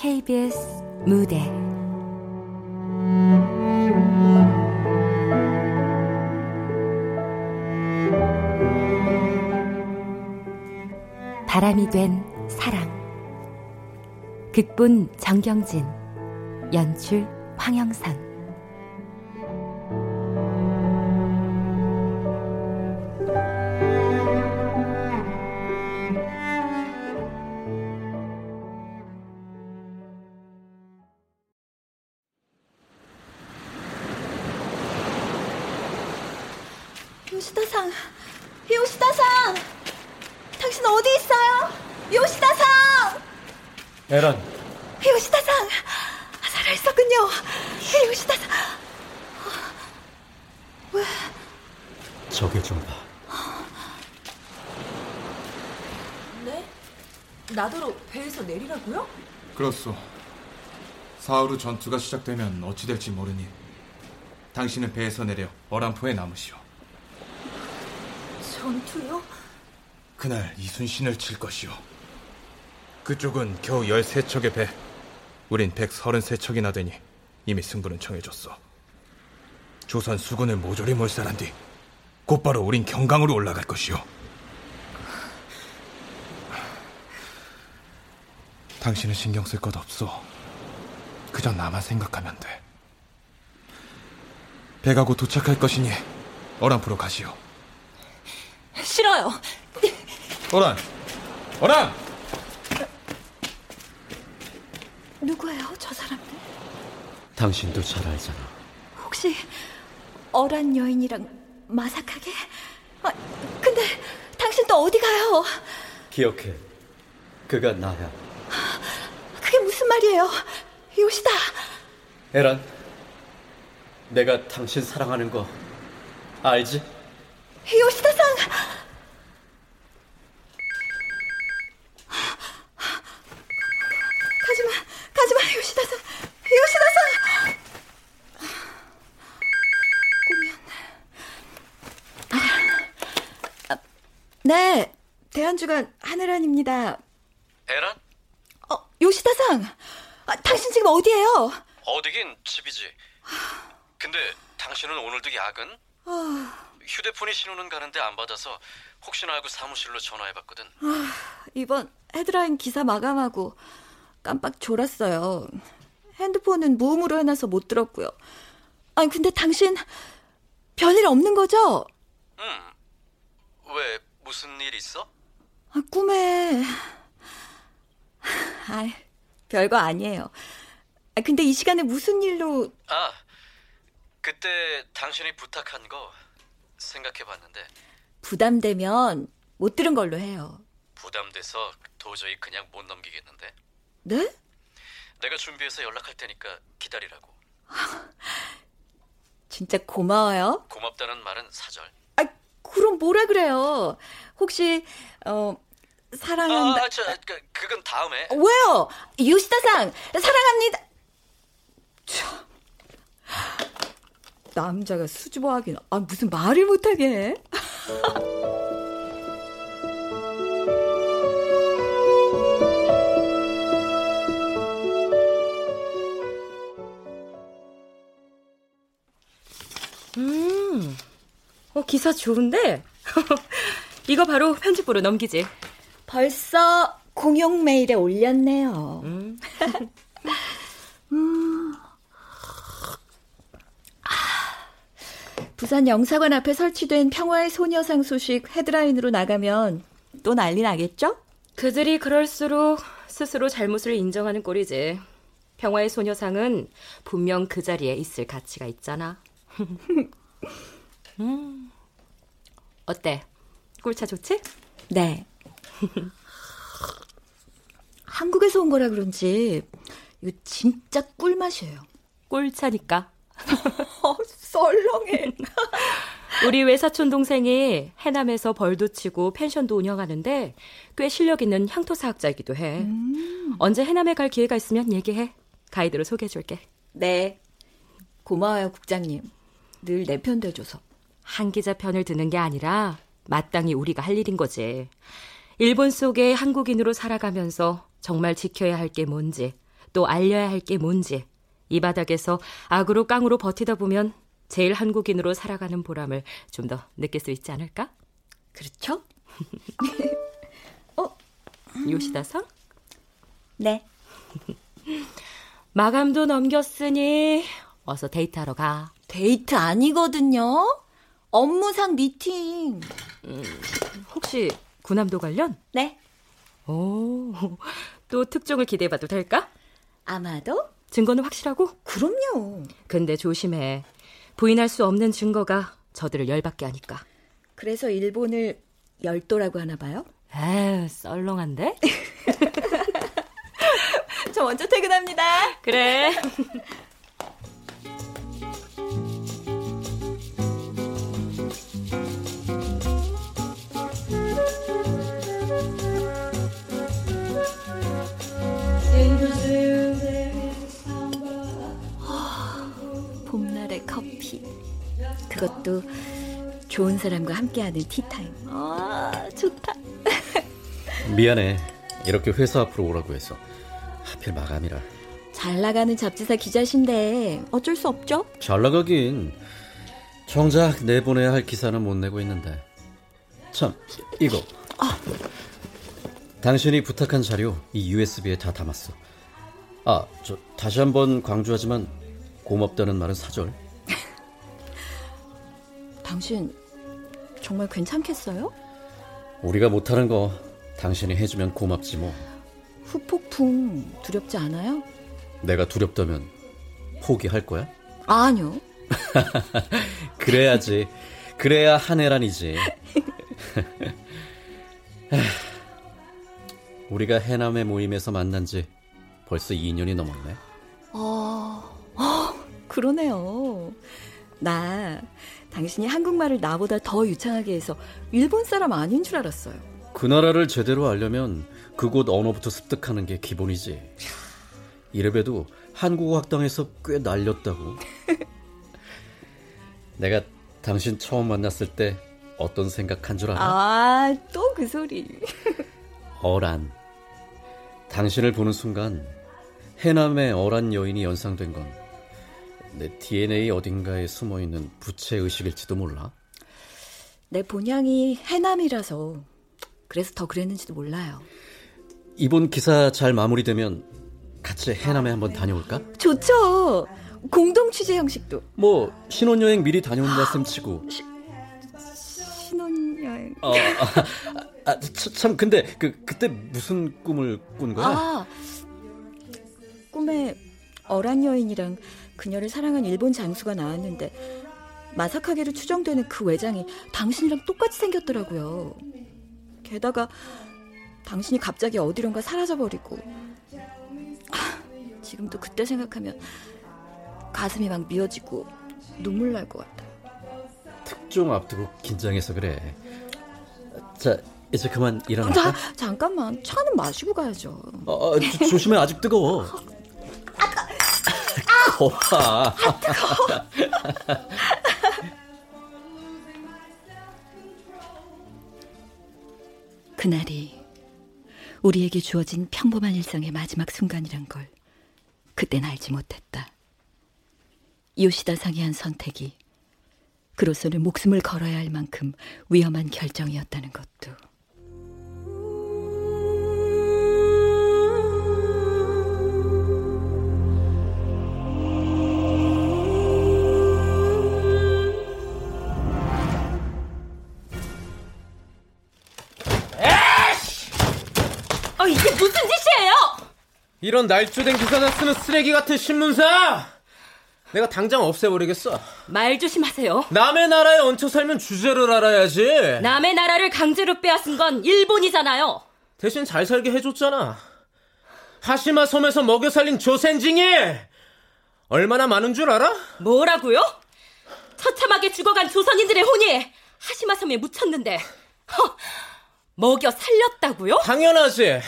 KBS 무대 바람이 된 사랑. 극본 정경진, 연출 황영선. 요시다상, 요시다상, 당신 어디 있어요? 요시다상. 에란. 요시다상, 살아 있었군요. 요시다상. 왜? 저기 좀 봐. 네? 나더러 배에서 내리라고요? 그렇소. 사흘 후 전투가 시작되면 어찌 될지 모르니 당신은 배에서 내려 어란포에 남으시오. 전투요? 그날 이순신을 칠 것이오. 그쪽은 겨우 13척의 배, 우린 133척이나 되니 이미 승부는 정해졌어. 조선 수군을 모조리 몰살한 뒤 곧바로 우린 경강으로 올라갈 것이오. 당신은 신경 쓸 것 없어. 그저 나만 생각하면 돼. 배가 곧 도착할 것이니 어란포로 가시오. 싫어요. 어란! 어란! 누구예요, 저 사람들? 당신도 잘 알잖아. 혹시 어란 여인이랑 마삭하게? 아, 근데 당신 또 어디 가요? 기억해. 그가 나야. 그게 무슨 말이에요? 요시다. 에란, 내가 당신 사랑하는 거 알지? 요시다상! 가지마, 가지마, 요시다상! 요시다상! 꿈이었네. 아, 네, 대한주간 하늘란입니다. 에란? 요시다상! 아, 당신 지금 어디예요? 어디긴 집이지. 근데 당신은 오늘도 야근? 휴대폰이 신호는 가는데 안 받아서 혹시나 하고 사무실로 전화해봤거든. 이번 헤드라인 기사 마감하고 깜빡 졸았어요. 핸드폰은 무음으로 해놔서 못 들었고요. 아니 근데 당신 별일 없는 거죠? 응. 왜, 무슨 일 있어? 아, 꿈에... 아, 별거 아니에요. 아, 근데 이 시간에 무슨 일로... 아, 그때 당신이 부탁한 거... 생각해봤는데 부담되면 못 들은 걸로 해요. 부담돼서 도저히 그냥 못 넘기겠는데. 네? 내가 준비해서 연락할 테니까 기다리라고. 진짜 고마워요. 고맙다는 말은 사절. 아, 그럼 뭐라 그래요? 혹시 사랑한다. 아, 그건 다음에. 왜요? 요시다상 사랑합니다. 참. 남자가 수줍어하긴, 아, 무슨 말을 못하게 해. 기사 좋은데? 이거 바로 편집부로 넘기지. 벌써 공용 메일에 올렸네요. 부산 영사관 앞에 설치된 평화의 소녀상 소식 헤드라인으로 나가면 또 난리 나겠죠? 그들이 그럴수록 스스로 잘못을 인정하는 꼴이지. 평화의 소녀상은 분명 그 자리에 있을 가치가 있잖아. 어때? 꿀차 좋지? 네. 한국에서 온 거라 그런지 이거 진짜 꿀맛이에요. 꿀차니까. 썰렁해. 우리 외사촌 동생이 해남에서 벌도 치고 펜션도 운영하는데 꽤 실력 있는 향토 사학자이기도 해. 언제 해남에 갈 기회가 있으면 얘기해. 가이드로 소개해줄게. 네. 고마워요, 국장님. 늘 내 편 돼줘서. 한 기자 편을 드는 게 아니라 마땅히 우리가 할 일인 거지. 일본 속에 한국인으로 살아가면서 정말 지켜야 할 게 뭔지, 또 알려야 할 게 뭔지 이 바닥에서 악으로 깡으로 버티다 보면 제일 한국인으로 살아가는 보람을 좀 더 느낄 수 있지 않을까? 그렇죠? 요시다상? 네. 마감도 넘겼으니 어서 데이트하러 가. 데이트 아니거든요. 업무상 미팅. 혹시 군함도 관련? 네. 오, 또 특종을 기대해봐도 될까? 아마도. 증거는 확실하고? 그럼요. 근데 조심해. 부인할 수 없는 증거가 저들을 열받게 하니까. 그래서 일본을 열도라고 하나 봐요? 에휴, 썰렁한데? 저 먼저 퇴근합니다. 그래. 봄날의 커피. 그것도 좋은 사람과 함께하는 티타임. 아, 좋다. 미안해. 이렇게 회사 앞으로 오라고 해서. 하필 마감이라. 잘 나가는 잡지사 기자신데 어쩔 수 없죠? 잘 나가긴. 정작 내보내야 할 기사는 못 내고 있는데. 참, 이거. 당신이 부탁한 자료 이 USB에 다 담았어. 아, 저 다시 한번 강조하지만 고맙다는 말은 사절. 당신 정말 괜찮겠어요? 우리가 못하는 거 당신이 해주면 고맙지 뭐. 후폭풍 두렵지 않아요? 내가 두렵다면 포기할 거야? 아니요. 그래야지. 그래야 한 해란이지. 우리가 해남회 모임에서 만난 지 벌써 2년이 넘었네. 그러네요. 나 당신이 한국말을 나보다 더 유창하게 해서 일본 사람 아닌 줄 알았어요. 그 나라를 제대로 알려면 그곳 언어부터 습득하는 게 기본이지. 이래봬도 한국어 학당에서 꽤 날렸다고. 내가 당신 처음 만났을 때 어떤 생각한 줄 알아? 아, 또 그 소리. 어란. 당신을 보는 순간 해남의 어란 여인이 연상된 건 내 DNA 어딘가에 숨어있는 부채의식일지도 몰라. 내 본향이 해남이라서 그래서 더 그랬는지도 몰라요. 이번 기사 잘 마무리되면 같이 해남에 한번 다녀올까? 좋죠. 공동 취재 형식도. 뭐 신혼여행 미리 다녀온다 셈치고. 신혼여행. 참 근데 그때 무슨 꿈을 꾼 거야? 꿈에 어란 여인이랑 그녀를 사랑한 일본 장수가 나왔는데 마사카게로 추정되는 그 외장이 당신이랑 똑같이 생겼더라고요. 게다가 당신이 갑자기 어디론가 사라져버리고. 지금도 그때 생각하면 가슴이 막 미어지고 눈물 날 것 같아요. 특종 앞두고 긴장해서 그래. 자, 이제 그만 일어날까? 잠깐만, 차는 마시고 가야죠. 조심해, 아직 뜨거워. 거봐. 그날이 우리에게 주어진 평범한 일상의 마지막 순간이란 걸 그땐 알지 못했다. 요시다 상의 한 선택이 그로서는 목숨을 걸어야 할 만큼 위험한 결정이었다는 것도. 이런 날조된 기사나 쓰는 쓰레기 같은 신문사! 내가 당장 없애버리겠어. 말 조심하세요. 남의 나라에 얹혀 살면 주제를 알아야지. 남의 나라를 강제로 빼앗은 건 일본이잖아요. 대신 잘 살게 해줬잖아. 하시마 섬에서 먹여 살린 조센징이 얼마나 많은 줄 알아? 뭐라고요? 처참하게 죽어간 조선인들의 혼이 하시마 섬에 묻혔는데 먹여 살렸다고요? 당연하지.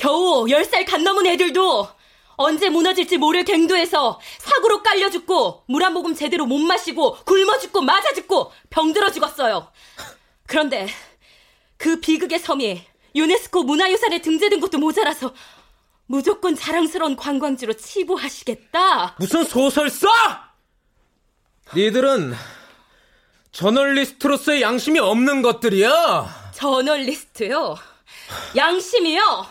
겨우 10살 갓 넘은 애들도 언제 무너질지 모를 갱도에서 사고로 깔려 죽고 물 한 모금 제대로 못 마시고 굶어 죽고 맞아 죽고 병들어 죽었어요. 그런데 그 비극의 섬이 유네스코 문화유산에 등재된 것도 모자라서 무조건 자랑스러운 관광지로 치부하시겠다. 무슨 소설 써? 니들은 저널리스트로서의 양심이 없는 것들이야. 저널리스트요? 양심이요?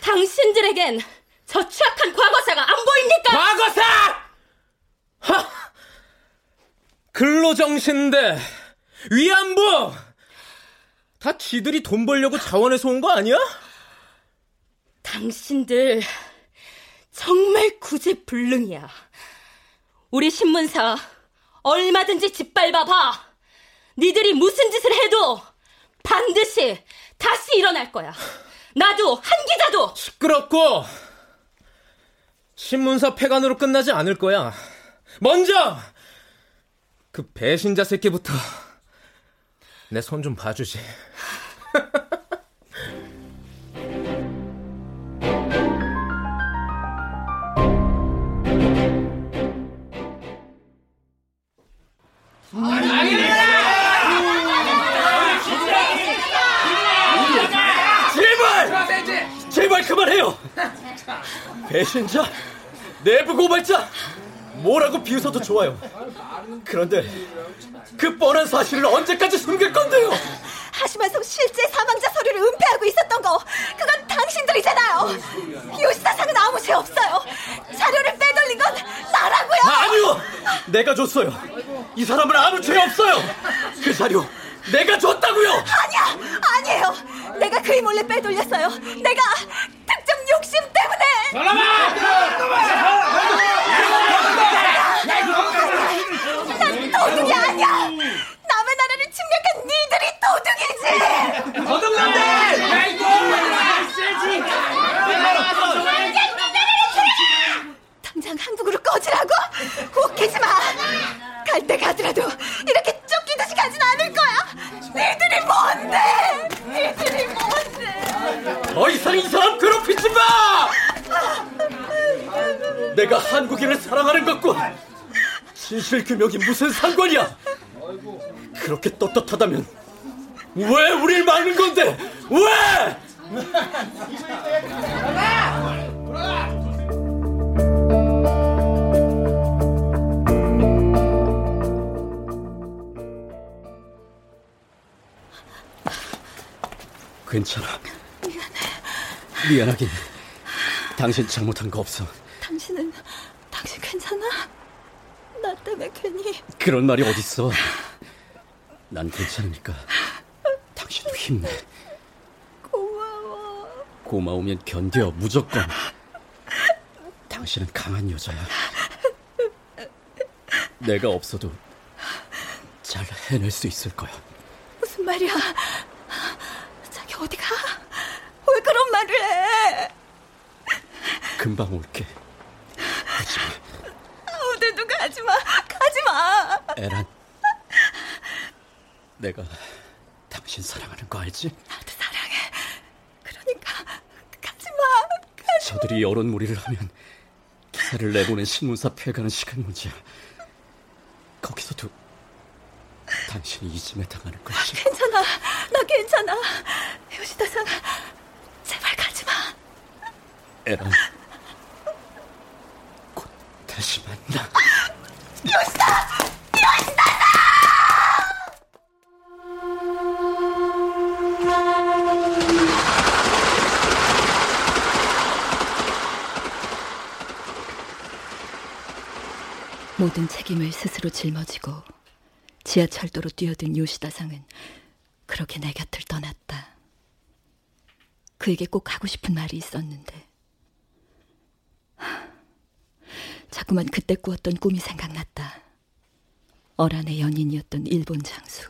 당신들에겐 저 추악한 과거사가 안 보입니까? 과거사! 하! 근로정신대, 위안부! 다 지들이 돈 벌려고 자원해서 온 거 아니야? 당신들 정말 구제불능이야. 우리 신문사 얼마든지 짓밟아봐. 니들이 무슨 짓을 해도 반드시 다시 일어날 거야. 나도, 한 기자도. 시끄럽고 신문사 폐간으로 끝나지 않을 거야. 먼저 그 배신자 새끼부터 내 손 좀 봐주지. 제발 그만해요. 배신자, 내부 고발자, 뭐라고 비웃어도 좋아요. 그런데 그 뻔한 사실을 언제까지 숨길 건데요? 하시마성 실제 사망자 서류를 은폐하고 있었던 거, 그건 당신들이잖아요. 요시다상은 아무 죄 없어요. 자료를 빼돌린 건 나라고요. 아니요, 내가 줬어요. 이 사람은 아무 죄 없어요. 그 자료 내가 줬다고요. 아니에요. 내가 그이 몰래 빼돌렸어요. 내가 특정 욕심 때문에. 난 도둑이 아니야. 남의 나라를 침략한 니들이 도둑이지. 당장 한국으로 꺼지라고? 웃기지 마. 갈 때 가더라도 이렇게 쫓기듯이 가진 않을 거야. 니들이 뭔데? 더 이상 이 사람 괴롭히지 마. 내가 한국인을 사랑하는 것과 진실 규명이 무슨 상관이야? 그렇게 떳떳하다면 왜 우릴 막는 건데? 왜? 돌아가! 괜찮아. 미안해. 미안하긴. 당신 잘못한 거 없어. 당신 괜찮아? 나 때문에 괜히. 그런 말이 어딨어. 난 괜찮으니까. 당신 힘내. 고마워. 고마우면 견뎌, 무조건. 당신은 강한 여자야. 내가 없어도 잘 해낼 수 있을 거야. 무슨 말이야? 어디가? 왜 그런 말을 해? 금방 올게. 가지마. 어디도 가지마. 에란, 내가 당신 사랑하는 거 알지? 나도 사랑해. 그러니까 가지마. 저들이 여론 무리를 하면 기사를 내보낸 신문사 폐가는 시간 문제야. 거기서도 당신이 이쯤에 당하는 것이. 나 괜찮아. 요시다상, 제발 가지마. 에란, 곧 다시 만나. 요시다상! 모든 책임을 스스로 짊어지고 지하철도로 뛰어든 요시다상은 그렇게 내 곁을 떠났다. 그에게 꼭 하고 싶은 말이 있었는데. 자꾸만 그때 꾸었던 꿈이 생각났다. 어란의 연인이었던 일본 장수.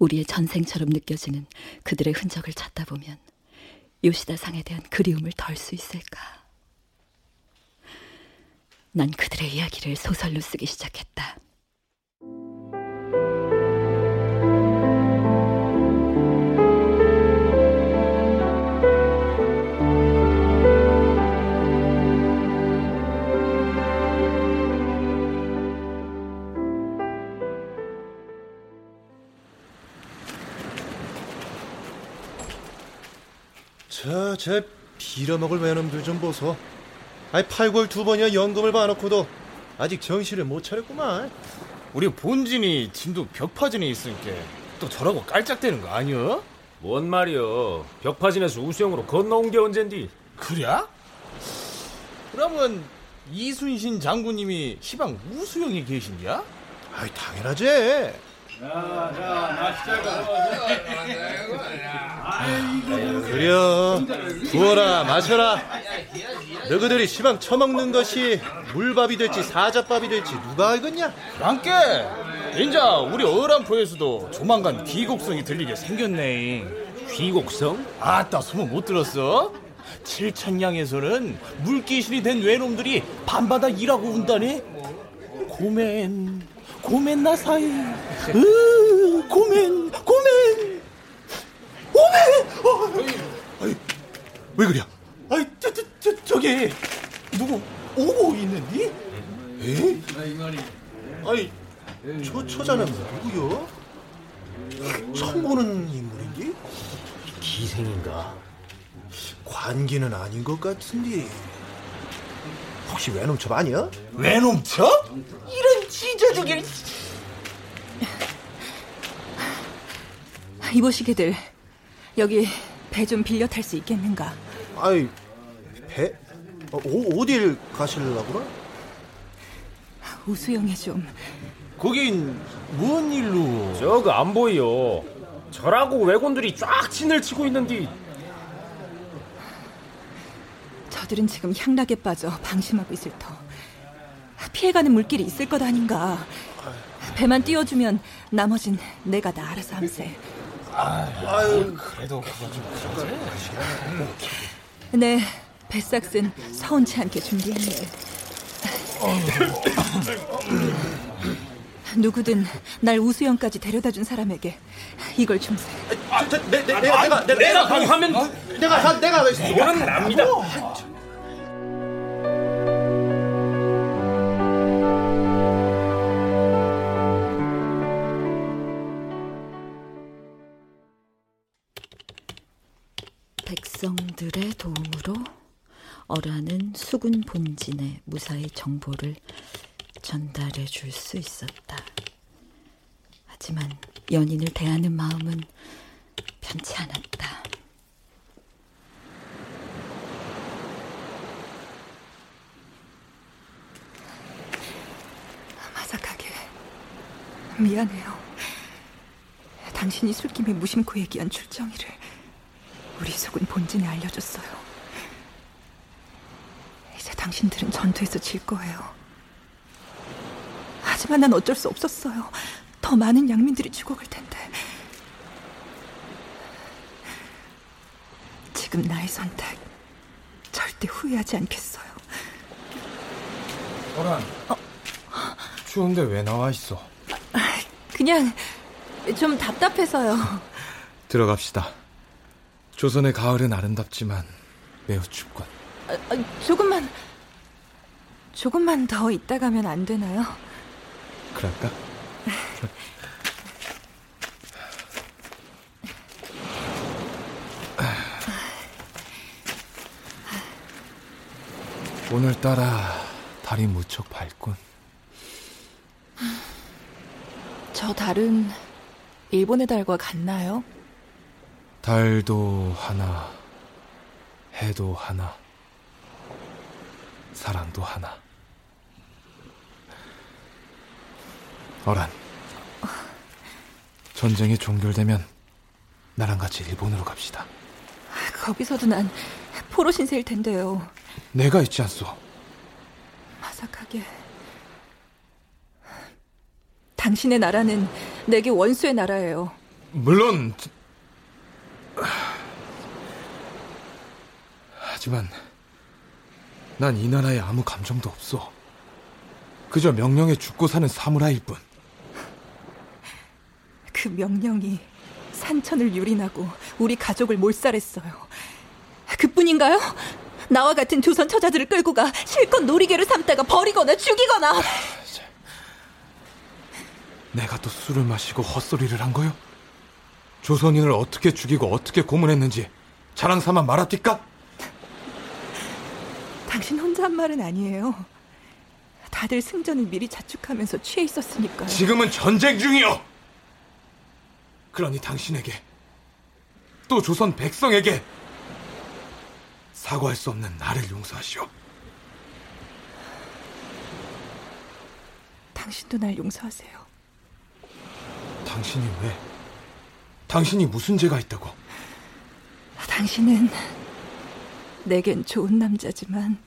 우리의 전생처럼 느껴지는 그들의 흔적을 찾다 보면 요시다상에 대한 그리움을 덜 수 있을까. 난 그들의 이야기를 소설로 쓰기 시작했다. 제 빌어먹을 외놈들 좀 보소. 아이 팔골 2번이나 연금을 받아놓고도 아직 정신을 못 차렸구만. 우리 본진이 진도 벽파진에 있으니까 또 저라고 깔짝대는 거 아니여? 뭔 말이여. 벽파진에서 우수형으로 건너온 게 언젠디. 그랴? 그러면 이순신 장군님이 시방 우수형에 계신디야? 아이 당연하지. 그려 부어라 마셔라. 너희들이 시방 처먹는 것이 물밥이 될지 사자밥이 될지 누가 알겠냐. 그랑께 인자 우리 어란포에서도 조만간 귀곡성이 들리게 생겼네. 귀곡성? 아따 소문 못 들었어? 칠천량에서는 물귀신이 된 외놈들이 밤마다 일하고 온다네. 고멘 나사이. 고멘. 왜 그래? 아이 저기 누구 오고 있는디? 에? 아이 저 처자는 누구요? 처음 보는 인물인디? 기생인가? 관계는 아닌 것 같은데. 혹시 외놈첩 아니야? 외놈첩? 이런 지저주게. 이보시게들 여기 배 좀 빌려 탈 수 있겠는가? 아이 배? 어딜 가실라구나? 우수영에 좀. 거긴 무슨 일로? 저거 안 보여. 저라고 외곤들이 쫙 진을 치고 있는디. 저들은 지금 향락에 빠져 방심하고 있을 터. 피해가는 물길이 있을 것 아닌가. 배만 띄워주면 나머진 내가 다 알아서 함세. 아유, 그래도 그건 좀 그러지. 네, 배삭은 서운치 않게 준비했네. 누구든 날 우수형까지 데려다준 사람에게 이걸 좀 세. 내가 방하면 내가 이거는 납니다. 백성들의 도움으로 어란은 수군 본진에 무사히 정보를 전달해 줄 수 있었다. 하지만 연인을 대하는 마음은 편치 않았다. 마사카게, 미안해요. 당신이 술김에 무심코 얘기한 출정이를 우리 속은 본진에 알려줬어요. 이제 당신들은 전투에서 질 거예요. 하지만 난 어쩔 수 없었어요. 더 많은 양민들이 죽어갈 텐데. 지금 나의 선택 절대 후회하지 않겠어요. 어란, 추운데 왜 나와 있어? 그냥 좀 답답해서요. 들어갑시다. 조선의 가을은 아름답지만 매우 춥군. 조금만 더 있다 가면 안 되나요? 그럴까? 오늘따라 달이 무척 밝군. 저 달은 일본의 달과 같나요? 달도 하나, 해도 하나, 사랑도 하나. 어란, 전쟁이 종결되면 나랑 같이 일본으로 갑시다. 거기서도 난 포로 신세일 텐데요. 내가 있지 않소. 마사카게, 당신의 나라는 내게 원수의 나라예요. 물론. 하지만 난 이 나라에 아무 감정도 없어. 그저 명령에 죽고 사는 사무라일 뿐. 그 명령이 산천을 유린하고 우리 가족을 몰살했어요. 그뿐인가요? 나와 같은 조선 처자들을 끌고 가 실컷 놀이개로 삼다가 버리거나 죽이거나. 내가 또 술을 마시고 헛소리를 한 거요? 조선인을 어떻게 죽이고 어떻게 고문했는지 자랑삼아 말합니까? 당신 혼자 한 말은 아니에요. 다들 승전을 미리 자축하면서 취해 있었으니까요. 지금은 전쟁 중이요. 그러니 당신에게 또 조선 백성에게 사과할 수 없는 나를 용서하시오. 당신도 날 용서하세요. 당신이 왜? 당신이 무슨 죄가 있다고? 당신은 내겐 좋은 남자지만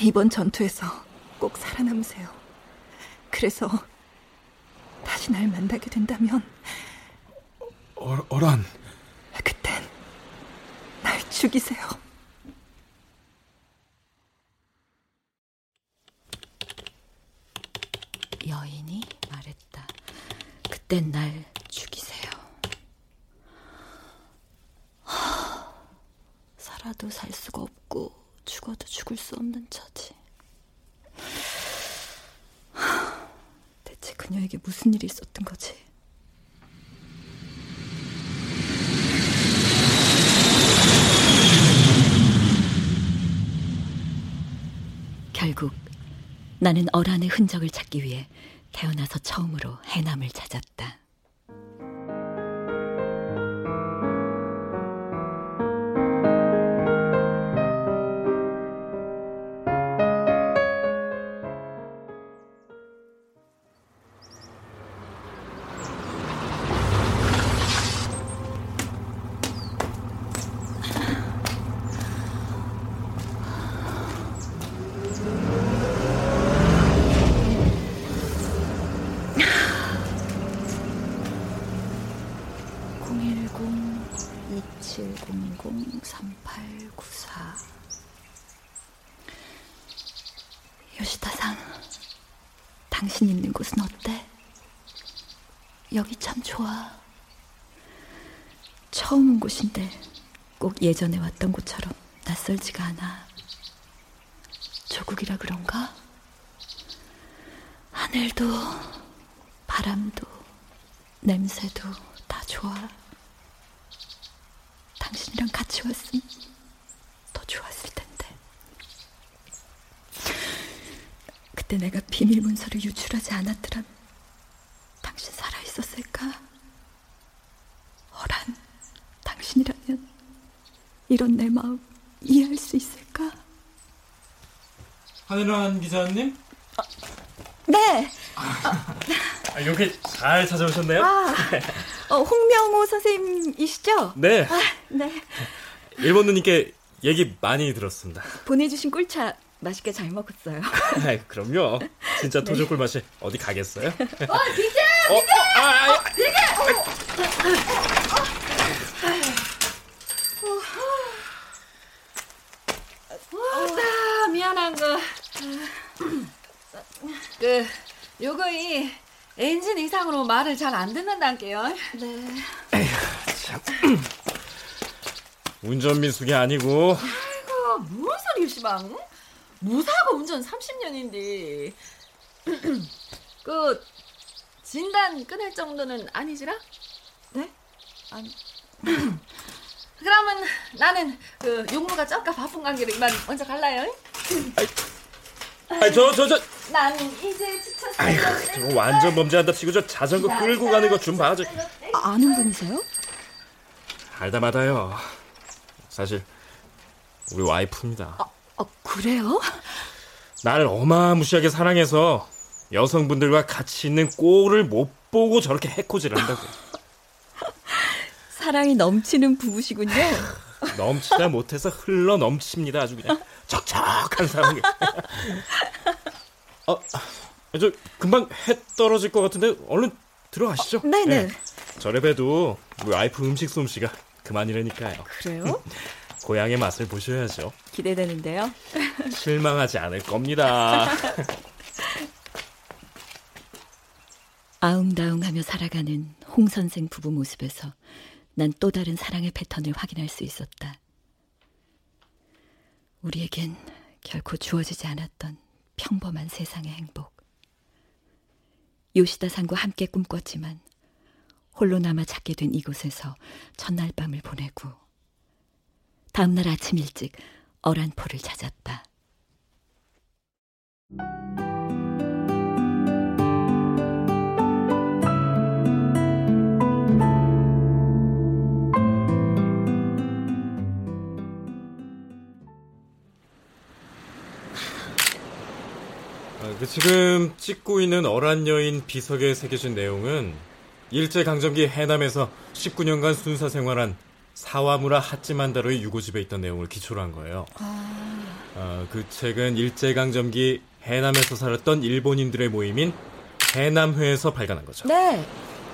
이번 전투에서 꼭 살아남으세요. 그래서 다시 날 만나게 된다면 어란 그땐 날 죽이세요. 여인이 말했다. 그땐 날 죽이세요. 살아도 살 수가 없고 죽어도 죽을 수 없는 처지. 대체 그녀에게 무슨 일이 있었던 거지? 결국 나는 어란의 흔적을 찾기 위해 태어나서 처음으로 해남을 찾았다. 요시다상, 당신 있는 곳은 어때? 여기 참 좋아. 처음 온 곳인데 꼭 예전에 왔던 곳처럼 낯설지가 않아. 조국이라 그런가? 하늘도 바람도 냄새도 다 좋아. 당신이랑 같이 왔으면 더 좋았을 텐데. 그때 내가 비밀 문서를 유출하지 않았더라면 당신 살아있었을까? 어란, 당신이라면 이런 내 마음 이해할 수 있을까? 하늘한 기자님? 네! 여기 잘 찾아오셨네요? 홍명호 선생님이시죠? 네. 네. 일본 누님께 얘기 많이 들었습니다. 보내주신 꿀차 맛있게 잘 먹었어요. 그럼요. 진짜 도저꿀 네. 맛이 어디 가겠어요? 기자! 기자! 미안한 거. 요거이 엔진 이상으로 말을 잘 안 듣는단께요. 네. 운전 미숙이 아니고. 아이고, 무슨 소리시방? 무사고 운전 30년인데 그 진단 끊을 정도는 아니지라? 네? 아니. 그러면 나는 그 용무가 쪼까 바쁜 관계로 이만 먼저 갈라요. 난 이제 지쳤어. 저거 완전 범죄한답시고 저 자전거 끌고 가는 것 좀 봐. 아는 분이세요? 알다 마다요. 사실 우리 와이프입니다. 그래요? 나를 어마무시하게 사랑해서 여성분들과 같이 있는 꼴을 못 보고 저렇게 해코지를 한다고요. 사랑이 넘치는 부부시군요. 넘치다 못해서 흘러 넘칩니다. 아주 그냥 적적한 사랑이. 저 금방 해 떨어질 것 같은데 얼른 들어가시죠. 네네. 네. 저래 봬도 우리 와이프 음식 솜씨가 그만이라니까요. 그래요? 고향의 맛을 보셔야죠. 기대되는데요. 실망하지 않을 겁니다. 아웅다웅하며 살아가는 홍선생 부부 모습에서 난 또 다른 사랑의 패턴을 확인할 수 있었다. 우리에겐 결코 주어지지 않았던 평범한 세상의 행복. 요시다상과 함께 꿈꿨지만 홀로 남아 찾게 된 이곳에서 첫날 밤을 보내고 다음날 아침 일찍 어란포를 찾았다. 지금 찍고 있는 어란 여인 비석에 새겨진 내용은 일제강점기 해남에서 19년간 순사 생활한 사와무라 하찌만타로의 유고집에 있던 내용을 기초로 한 거예요. 그 책은 일제강점기 해남에서 살았던 일본인들의 모임인 해남회에서 발간한 거죠. 네,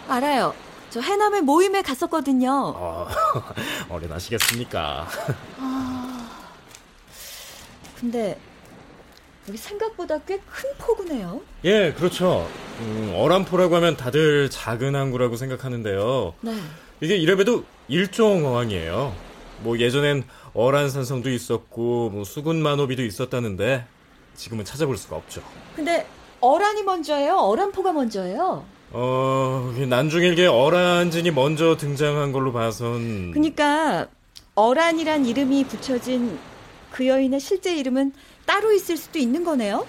알아요. 저 해남회 모임에 갔었거든요. 어린아시겠습니까? 근데 여기 생각보다 꽤 큰 포구네요. 예, 그렇죠. 어란포라고 하면 다들 작은 항구라고 생각하는데요. 네. 이게 이래봬도 일종 어항이에요. 뭐 예전엔 어란산성도 있었고 뭐 수군만호비도 있었다는데 지금은 찾아볼 수가 없죠. 근데 어란이 먼저예요? 어란포가 먼저예요? 난중일기에 어란진이 먼저 등장한 걸로 봐선, 그러니까 어란이란 이름이 붙여진 그 여인의 실제 이름은 따로 있을 수도 있는 거네요?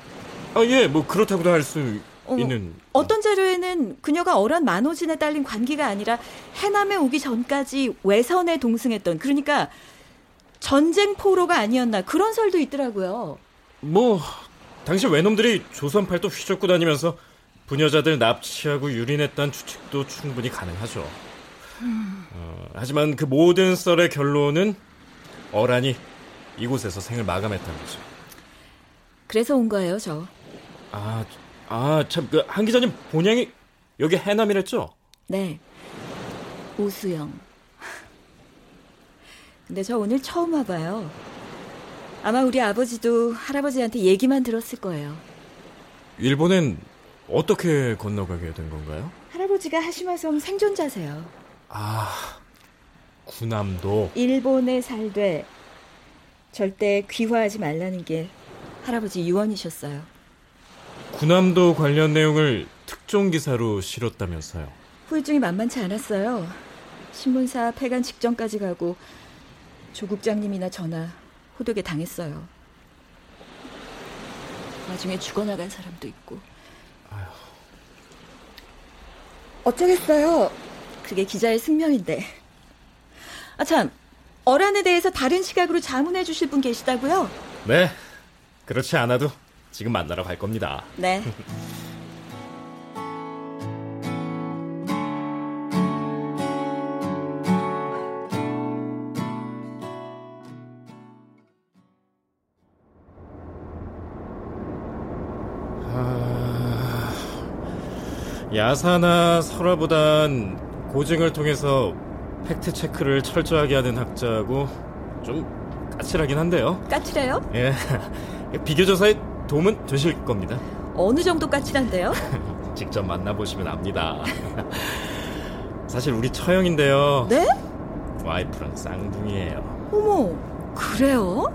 예, 뭐 그렇다고도 할 수 있는. 어떤 자료에는 그녀가 어란 만호진에 딸린 관기가 아니라 해남에 오기 전까지 외선에 동승했던, 그러니까 전쟁포로가 아니었나, 그런 설도 있더라고요. 뭐 당시 외놈들이 조선팔도 휘젓고 다니면서 부녀자들 납치하고 유린했다는 추측도 충분히 가능하죠. 하지만 그 모든 썰의 결론은 어란이 이곳에서 생을 마감했다는 거죠. 그래서 온 거예요, 저. 참, 그 한 기자님 본향이 여기 해남이랬죠? 네, 오수영. 근데 저 오늘 처음 와봐요. 아마 우리 아버지도 할아버지한테 얘기만 들었을 거예요. 일본엔 어떻게 건너가게 된 건가요? 할아버지가 하시마섬 생존자세요. 군함도. 일본에 살되 절대 귀화하지 말라는 게 할아버지 유언이셨어요. 군함도 관련 내용을 특종기사로 실었다면서요. 후유증이 만만치 않았어요. 신문사 폐간 직전까지 가고 조국장님이나 저나 호되게 당했어요. 나중에 죽어나간 사람도 있고. 아휴. 어쩌겠어요. 그게 기자의 숙명인데. 참, 어란에 대해서 다른 시각으로 자문해 주실 분 계시다고요? 네. 그렇지 않아도 지금 만나러 갈 겁니다. 네. 야사나 설화보단 고증을 통해서 팩트체크를 철저하게 하는 학자고 좀 까칠하긴 한데요. 까칠해요? 예. 비교조사에 도움은 되실 겁니다. 어느 정도 까칠한데요? 직접 만나보시면 압니다. 사실 우리 처형인데요. 네? 와이프랑 쌍둥이에요. 어머, 그래요?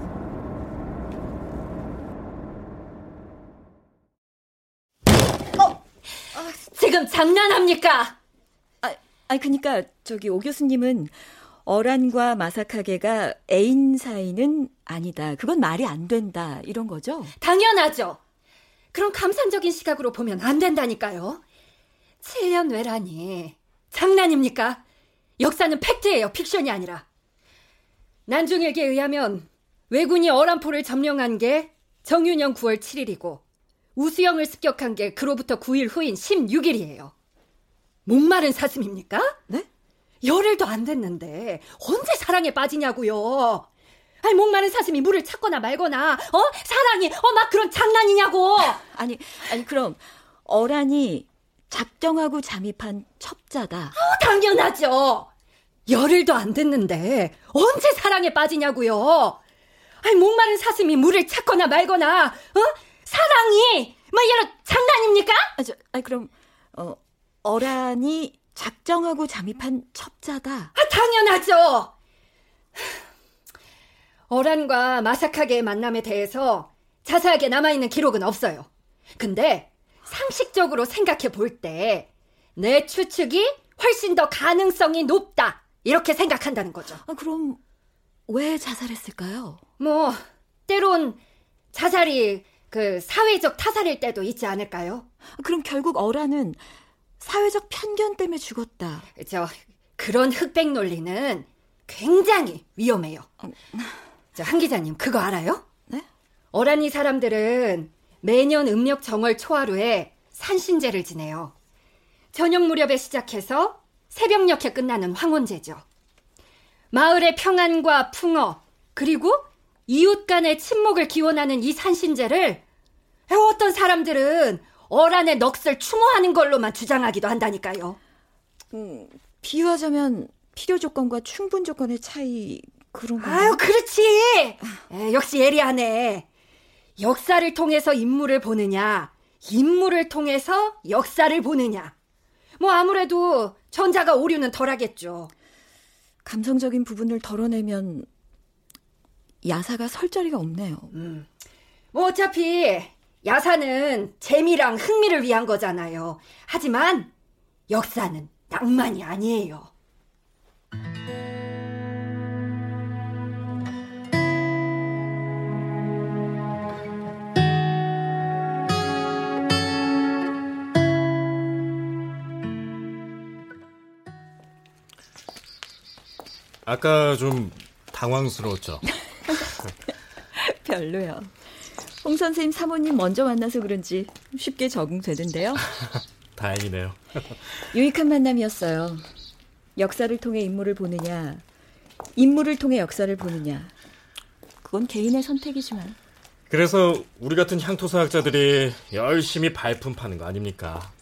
지금 장난합니까? 그러니까 저기 오 교수님은 어란과 마사카게가 애인 사이는 아니다, 그건 말이 안 된다, 이런 거죠? 당연하죠. 그런 감상적인 시각으로 보면 안 된다니까요. 7년 외라니 장난입니까? 역사는 팩트예요, 픽션이 아니라. 난중일기에 의하면 왜군이 어란포를 점령한 게 정윤영 9월 7일이고 우수영을 습격한 게 그로부터 9일 후인 16일이에요. 목마른 사슴입니까? 네? 열흘도 안 됐는데 언제 사랑에 빠지냐고요. 아니, 목마른 사슴이 물을 찾거나 말거나, 사랑이, 막 그런 장난이냐고. 아니 그럼 어란이 작정하고 잠입한 첩자다. 당연하죠. 열흘도 안 됐는데 언제 사랑에 빠지냐고요. 아니, 목마른 사슴이 물을 찾거나 말거나, 사랑이, 이런 장난입니까? 그럼 어란이 작정하고 잠입한 첩자다. 당연하죠. 어란과 마사카게의 만남에 대해서 자세하게 남아있는 기록은 없어요. 근데 상식적으로 생각해 볼 때 내 추측이 훨씬 더 가능성이 높다, 이렇게 생각한다는 거죠. 아, 그럼 왜 자살했을까요? 뭐 때론 자살이 그 사회적 타살일 때도 있지 않을까요? 그럼 결국 어란은 사회적 편견 때문에 죽었다. 저 그런 흑백 논리는 굉장히 위험해요. 저 한 기자님 그거 알아요? 네? 어란이 사람들은 매년 음력 정월 초하루에 산신제를 지내요. 저녁 무렵에 시작해서 새벽녘에 끝나는 황혼제죠. 마을의 평안과 풍어 그리고 이웃 간의 친목을 기원하는 이 산신제를 어떤 사람들은 어란의 넋을 추모하는 걸로만 주장하기도 한다니까요. 비유하자면 필요 조건과 충분 조건의 차이 그런 건가요? 아유, 그렇지. 역시 예리하네. 역사를 통해서 인물을 보느냐, 인물을 통해서 역사를 보느냐. 뭐 아무래도 전자가 오류는 덜하겠죠. 감성적인 부분을 덜어내면 야사가 설 자리가 없네요. 뭐 어차피 야사는 재미랑 흥미를 위한 거잖아요. 하지만 역사는 낭만이 아니에요. 아까 좀 당황스러웠죠? 별로요. 홍 선생님 사모님 먼저 만나서 그런지 쉽게 적응되는데요. 다행이네요. 유익한 만남이었어요. 역사를 통해 인물을 보느냐, 인물을 통해 역사를 보느냐, 그건 개인의 선택이지만. 그래서 우리 같은 향토사학자들이 열심히 발품 파는 거 아닙니까?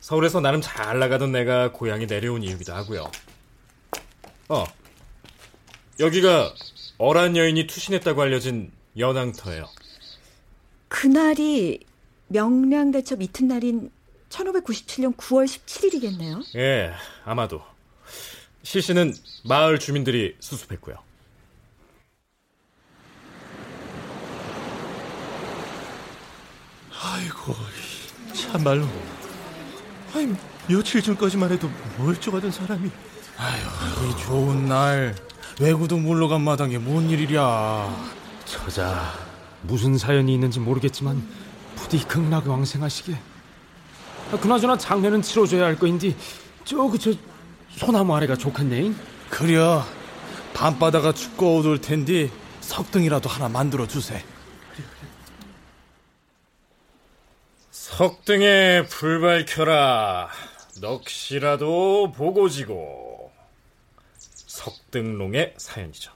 서울에서 나름 잘 나가던 내가 고향에 내려온 이유기도 하고요. 여기가 어란 여인이 투신했다고 알려진 연항터예요. 그날이 명량대첩 이튿날인 1597년 9월 17일이겠네요. 예, 아마도. 시신은 마을 주민들이 수습했고요. 아이고, 참말로. 아니, 며칠 전까지만 해도 멀쩡하던 사람이. 아유, 이 좋은 날 외구도 물러간 마당에 뭔 일이랴. 저자 무슨 사연이 있는지 모르겠지만 부디 극락 왕생하시게. 그나저나 장례는 치러줘야 할 거인디 저 소나무 아래가 좋겠네잉. 그려 밤바다가 춥고 어두울 텐디 석등이라도 하나 만들어 주세. 석등에 불 밝혀라, 넋이라도 보고지고. 석등롱의 사연이죠.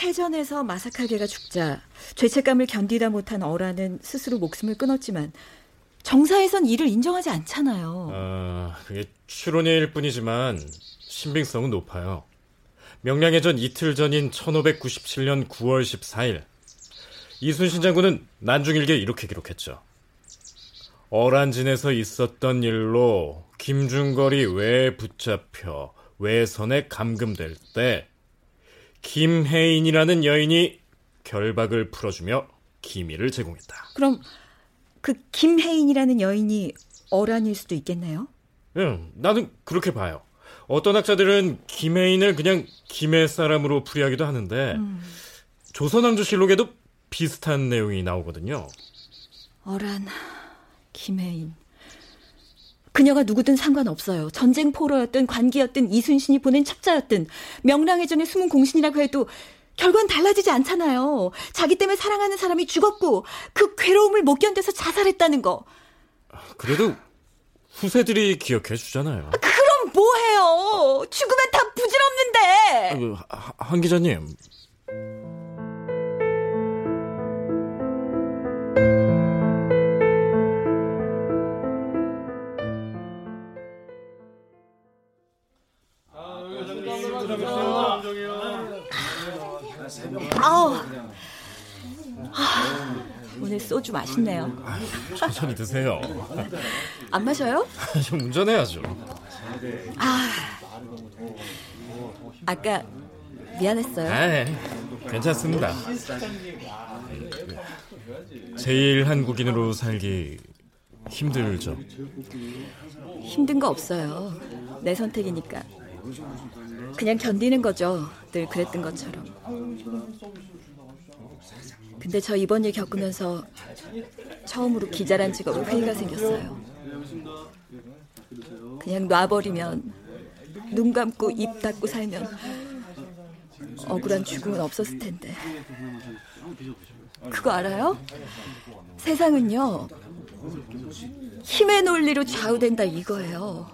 해전에서 마사카게가 죽자 죄책감을 견디다 못한 어란은 스스로 목숨을 끊었지만 정사에선 이를 인정하지 않잖아요. 그게 추론일 뿐이지만 신빙성은 높아요. 명량해전 이틀 전인 1597년 9월 14일 이순신 장군은 난중일기에 이렇게 기록했죠. 어란진에서 있었던 일로 김중걸이 왜 붙잡혀 외선에 감금될 때 김혜인이라는 여인이 결박을 풀어주며 기밀을 제공했다. 그럼 그 김혜인이라는 여인이 어란일 수도 있겠네요? 응, 나는 그렇게 봐요. 어떤 학자들은 김혜인을 그냥 김의 사람으로 풀이하기도 하는데 조선왕조실록에도 비슷한 내용이 나오거든요. 어란, 김혜인. 그녀가 누구든 상관없어요. 전쟁포로였든 관기였든 이순신이 보낸 첩자였든 명량해전의 숨은 공신이라고 해도 결과는 달라지지 않잖아요. 자기 때문에 사랑하는 사람이 죽었고 그 괴로움을 못 견뎌서 자살했다는 거. 그래도 후세들이 기억해 주잖아요. 그럼 뭐해요. 죽으면 다 부질없는데. 한 기자님. 오늘 소주 맛있네요. 천천히 드세요. 안 마셔요? 좀 운전해야죠. 아까 미안했어요. 괜찮습니다. 제일 한국인으로 살기 힘들죠? 힘든 거 없어요. 내 선택이니까. 그냥 견디는 거죠. 늘 그랬던 것처럼. 근데 저 이번 일 겪으면서 처음으로 기자란 직업에 회의가 생겼어요. 그냥 놔버리면, 눈 감고 입 닫고 살면 억울한 죽음은 없었을 텐데. 그거 알아요? 세상은요, 힘의 논리로 좌우된다 이거예요.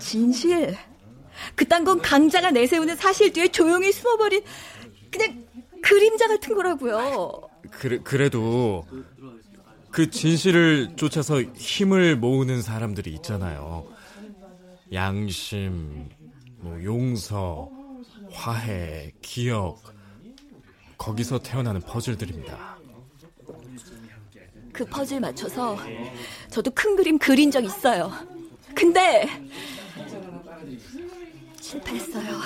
진실, 그딴 건 강자가 내세우는 사실 뒤에 조용히 숨어버린 그냥 그림자 같은 거라고요. 그래도 그 진실을 쫓아서 힘을 모으는 사람들이 있잖아요. 양심, 뭐 용서, 화해, 기억, 거기서 태어나는 퍼즐들입니다. 그 퍼즐 맞춰서 저도 큰 그림 그린 적 있어요. 근데 실패했어요.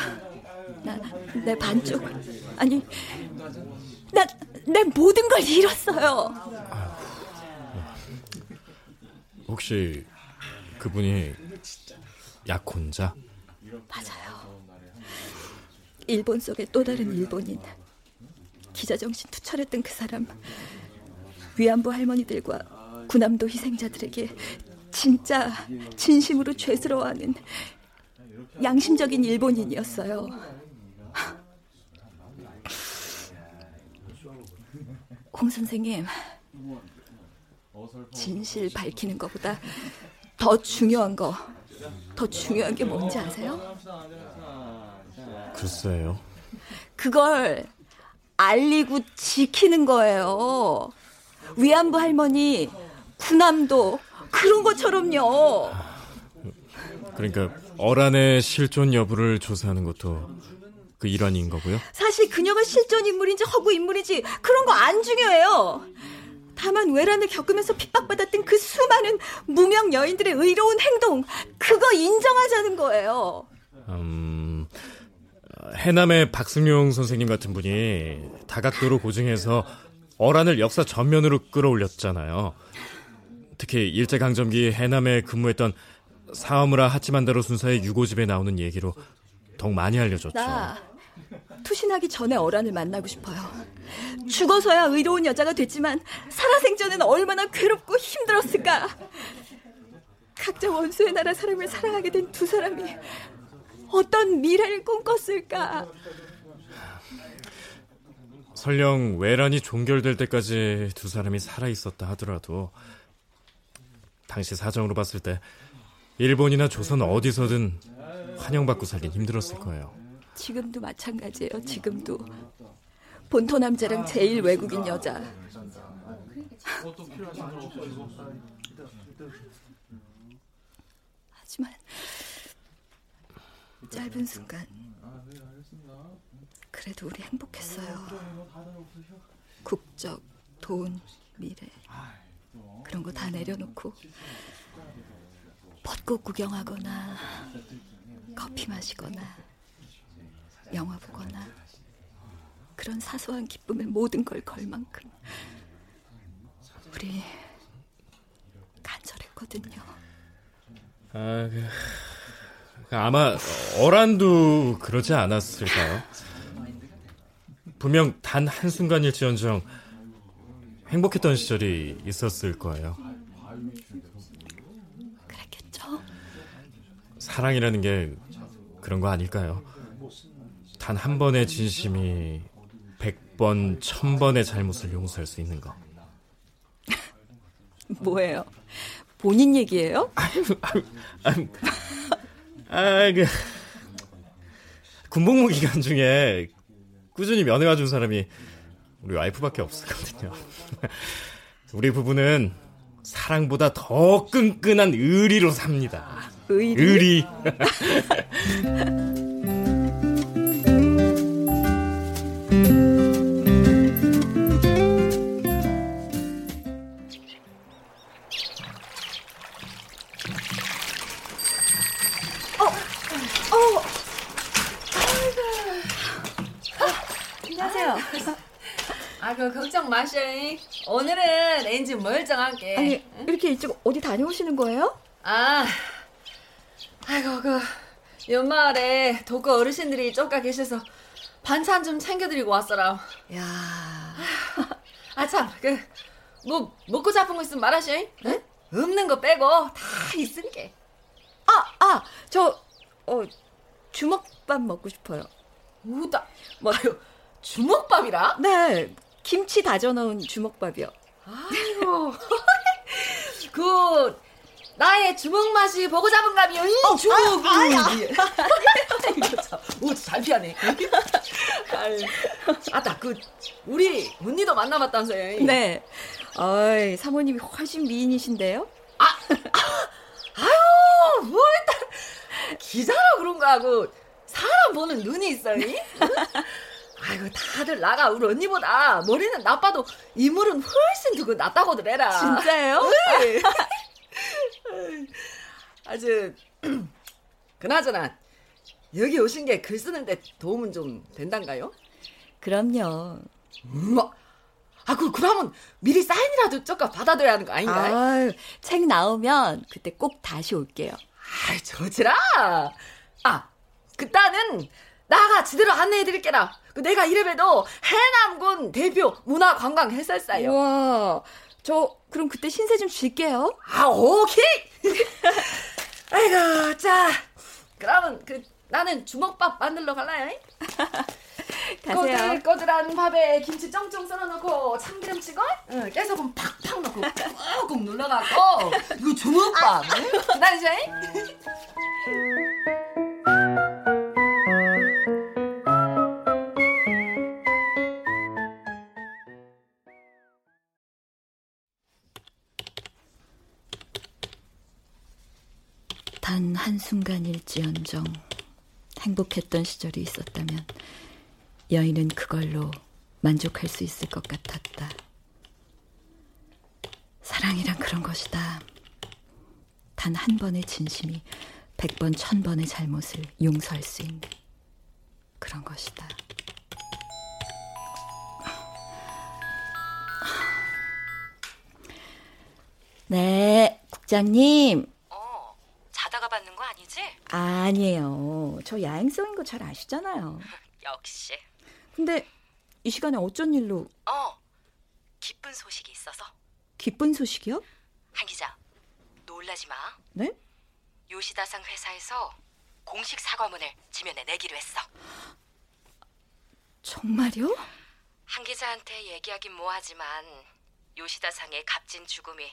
내 반쪽, 아니, 내 모든 걸 잃었어요. 혹시 그분이 약혼자? 맞아요. 일본 속의 또 다른 일본인. 기자 정신 투철했던 그 사람. 위안부 할머니들과 군함도 희생자들에게 진짜 진심으로 죄스러워하는 양심적인 일본인이었어요. 홍 선생님, 진실 밝히는 것보다 더 중요한 게 뭔지 아세요? 글쎄요. 그걸 알리고 지키는 거예요. 위안부 할머니, 군함도, 그런 것처럼요. 그러니까 어란의 실존 여부를 조사하는 것도 그 일환인 거고요? 사실 그녀가 실존 인물인지 허구 인물인지 그런 거 안 중요해요. 다만 외란을 겪으면서 핍박받았던 그 수많은 무명 여인들의 의로운 행동, 그거 인정하자는 거예요. 해남의 박승용 선생님 같은 분이 다각도로 고증해서 어란을 역사 전면으로 끌어올렸잖아요. 특히 일제강점기 해남에 근무했던 사와무라 하찌만타로 순사의 유고집에 나오는 얘기로 더욱 많이 알려졌죠. 나 투신하기 전에 어란을 만나고 싶어요. 죽어서야 의로운 여자가 됐지만 살아생전엔 얼마나 괴롭고 힘들었을까. 각자 원수의 나라 사람을 사랑하게 된 두 사람이 어떤 미래를 꿈꿨을까. 설령 외란이 종결될 때까지 두 사람이 살아있었다 하더라도 당시 사정으로 봤을 때 일본이나 조선 어디서든 환영받고 살긴 힘들었을 거예요. 지금도 마찬가지예요. 지금도 본토 남자랑 제일 외국인 여자. 하지만 짧은 순간 그래도 우리 행복했어요. 국적, 돈, 미래 그런 거 다 내려놓고 벚꽃 구경하거나 커피 마시거나 영화 보거나 그런 사소한 기쁨에 모든 걸 걸 만큼 우리 간절했거든요. 아마 어란도 그러지 않았을까요? 분명 단 한순간일지언정 행복했던 시절이 있었을 거예요. 그랬겠죠? 사랑이라는 게 그런 거 아닐까요? 단 한 번의 진심이 100번, 1000번의 잘못을 용서할 수 있는 거. 뭐예요? 본인 얘기예요? 아유, 군복무 기간 중에 꾸준히 면회와준 사람이 우리 와이프밖에 없었거든요. 우리 부부는 사랑보다 더 끈끈한 의리로 삽니다. 의리? 아, 그 걱정 마셔. 오늘은 엔진 멀쩡하게. 아니, 응? 이렇게 이쪽 어디 다녀오시는 거예요? 아, 아이고, 그 연말에 독거 어르신들이 쪼까 계셔서 반찬 좀 챙겨드리고 왔어라. 야, 아 참, 그 뭐 먹고 잡은 거 있으면 말하셔. 응? 없는 거 빼고 다 있을게. 저 주먹밥 먹고 싶어요. 오다. 뭐요? 주먹밥이라? 네, 김치 다져 넣은 주먹밥이요. 아이고, 그 나의 주먹 맛이 보고 잡은 감이요. 주먹이. 이거 참, 오, 잘 피하네. 아따, 그 우리 언니도 만나봤다면서요? 네. 어이, 사모님이 훨씬 미인이신데요? 아유, 뭐 일단 기자라 그런가 하고 사람 보는 눈이 있어요. 아이고, 다들 나가 우리 언니보다 머리는 나빠도 인물은 훨씬 두고 낫다고들 해라. 진짜예요? 네. 아주 그나저나 여기 오신 게 글 쓰는데 도움은 좀 된단가요? 그럼요. 그러면 미리 사인이라도 조금 받아둬야 하는 거 아닌가요? 아유, 책 나오면 그때 꼭 다시 올게요. 아이, 저지라. 그따는 나가 지대로 안내해드릴게라. 내가 이래봬도 해남군 대표 문화관광 해설사예요. 우와, 저 그럼 그때 신세 좀 줄게요. 오케이. 아이고, 자, 그러면 나는 주먹밥 만들러 갈라요. 가세요. 꼬들꼬들한 밥에 김치 쫑쫑 썰어놓고 참기름 치고, 깨소금 팍팍 넣고 꾹꾹 눌러갖고 이거 주먹밥. 기다리죠. 단 한순간일지언정 행복했던 시절이 있었다면 여인은 그걸로 만족할 수 있을 것 같았다. 사랑이란 그런 것이다. 단 한 번의 진심이 100번, 1000번의 잘못을 용서할 수 있는 그런 것이다. 네, 국장님. 받는 거 아니지? 아니에요. 저 야행성인 거 잘 아시잖아요. 역시. 근데 이 시간에 어쩐 일로? 기쁜 소식이 있어서. 기쁜 소식이요? 한 기자, 놀라지 마. 네? 요시다상 회사에서 공식 사과문을 지면에 내기로 했어. 정말요? 한 기자한테 얘기하긴 뭐하지만 요시다상의 값진 죽음이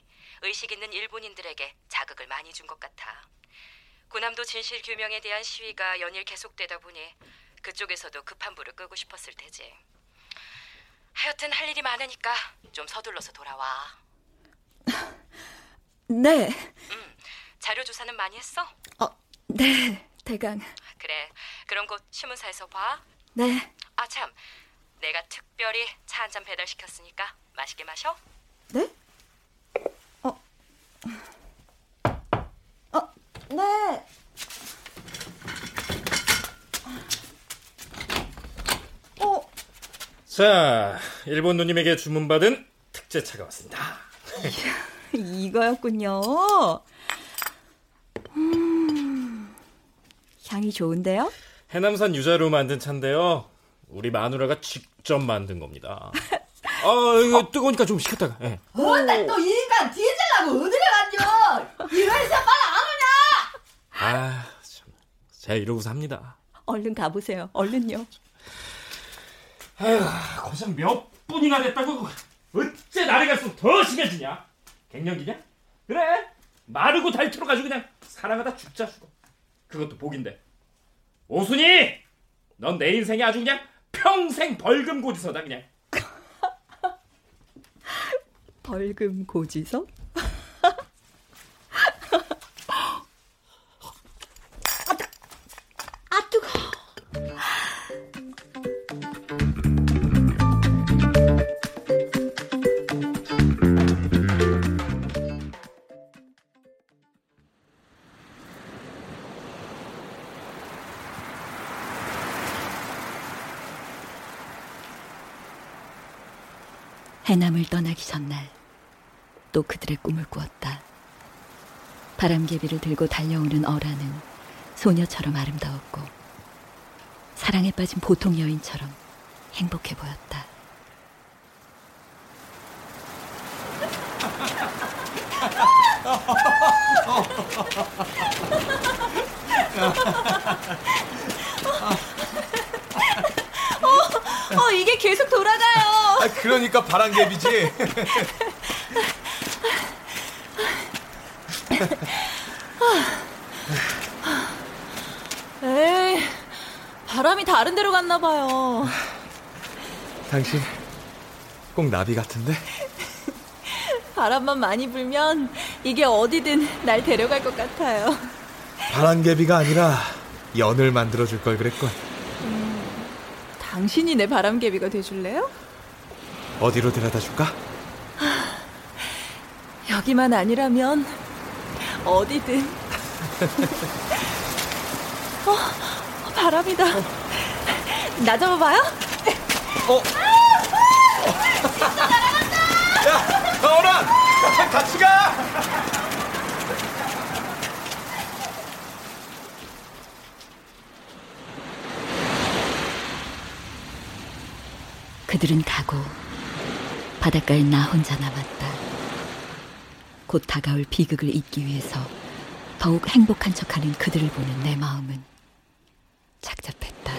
의식 있는 일본인들에게 자극을 많이 준 것 같아. 군함도 진실 규명에 대한 시위가 연일 계속되다 보니 그쪽에서도 급한 불을 끄고 싶었을 테지. 하여튼 할 일이 많으니까 좀 서둘러서 돌아와. 네. 자료 조사는 많이 했어? 네, 대강. 그래, 그럼 곧 신문사에서 봐. 네. 아, 참, 내가 특별히 차 한 잔 배달시켰으니까 맛있게 마셔. 네? 네. 자, 일본 누님에게 주문받은 특제차가 왔습니다. 이거였군요. 향이 좋은데요? 해남산 유자로 만든 차인데요. 우리 마누라가 직접 만든 겁니다. 이거 뜨거우니까 좀 식혔다가. 네. 뭔데 또 이 인간 디젤하고 어디를 갔죠? 이 회사 빨리 안 오냐? 참, 제가 이러고 삽니다. 얼른 가보세요. 얼른요. 아휴, 고생 몇 분이나 됐다고. 어째 날이 갈수록 더 심해지냐? 갱년기냐? 그래, 마르고 닳도록 아주 그냥 사랑하다 죽자 죽어. 그것도 복인데. 오순이, 넌 내 인생에 아주 그냥 평생 벌금 고지서다 그냥. 벌금 고지서? 뜨거. 해남을 떠나기 전날 또 그들의 꿈을 꾸었다. 바람개비를 들고 달려오는 어란은 소녀처럼 아름다웠고 사랑에 빠진 보통 여인처럼 행복해 보였다. 이게 계속 돌아가요. 아, 그러니까 바람개비지. 에이, 바람이 다른 데로 갔나 봐요. 당신 꼭 나비 같은데? 바람만 많이 불면 이게 어디든 날 데려갈 것 같아요. 바람개비가 아니라 연을 만들어줄 걸 그랬군. 당신이 내 바람개비가 돼줄래요? 어디로 데려다줄까? 여기만 아니라면 어디든. 바람이다. 나 잡아봐요. 진짜 날아간다. 야, 어란, 같이 가. 그들은 가고 바닷가엔 나 혼자 남았다. 곧 다가올 비극을 잊기 위해서 더욱 행복한 척하는 그들을 보는 내 마음은 착잡했다.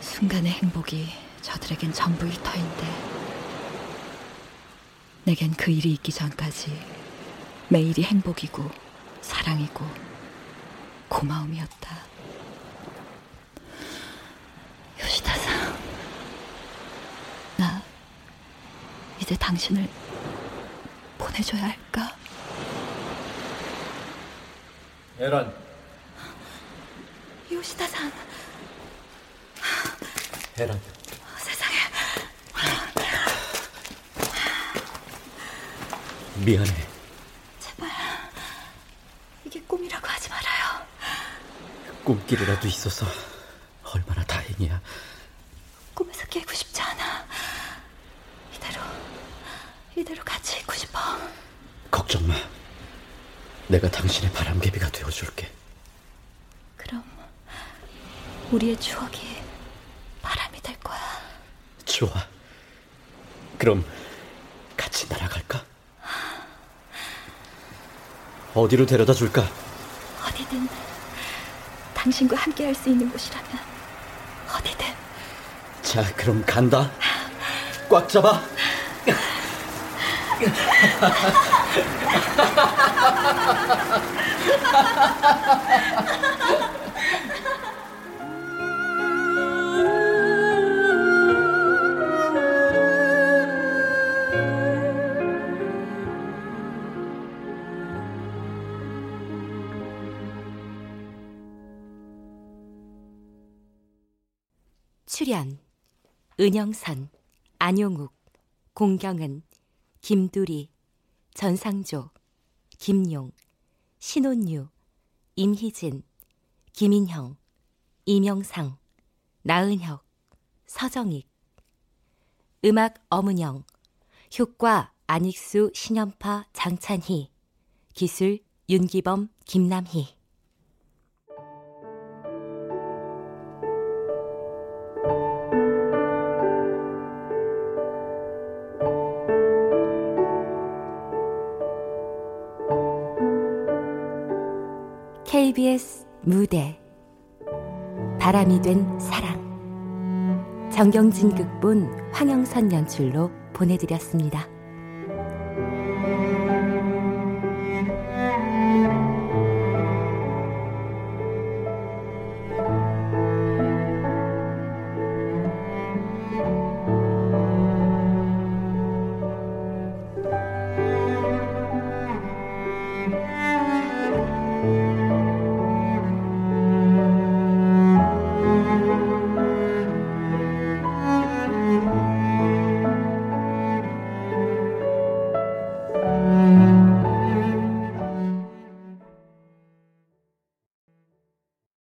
순간의 행복이 저들에겐 전부일 터인데 내겐 그 일이 있기 전까지 매일이 행복이고 사랑이고 고마움이었다. 요시다상, 나 이제 당신을 보내줘야 할까? 에란. 요시다상. 에란. 세상에. 미안해. 제발 이게 꿈이라고 하지 말아요. 꿈길이라도 있어서 얼마나 다행이야. 꿈에서 깨고 싶지 않아. 이대로 같이 있고 싶어. 걱정 마. 내가 당신의 바람개비가 되어줄게. 그럼 우리의 추억이 바람이 될 거야. 좋아. 그럼 같이 날아갈까? 어디로 데려다 줄까? 어디든. 당신과 함께 할 수 있는 곳이라면 어디든. 자, 그럼 간다. 꽉 잡아. 출연 은영선, 안용욱, 공경은, 김두리, 전상조, 김용, 신혼유, 임희진, 김인형, 이명상, 나은혁, 서정익. 음악 엄은영, 효과 안익수, 신연파, 장찬희, 기술 윤기범, 김남희. KBS 무대 바람이 된 사랑, 정경진 극본, 황영선 연출로 보내드렸습니다.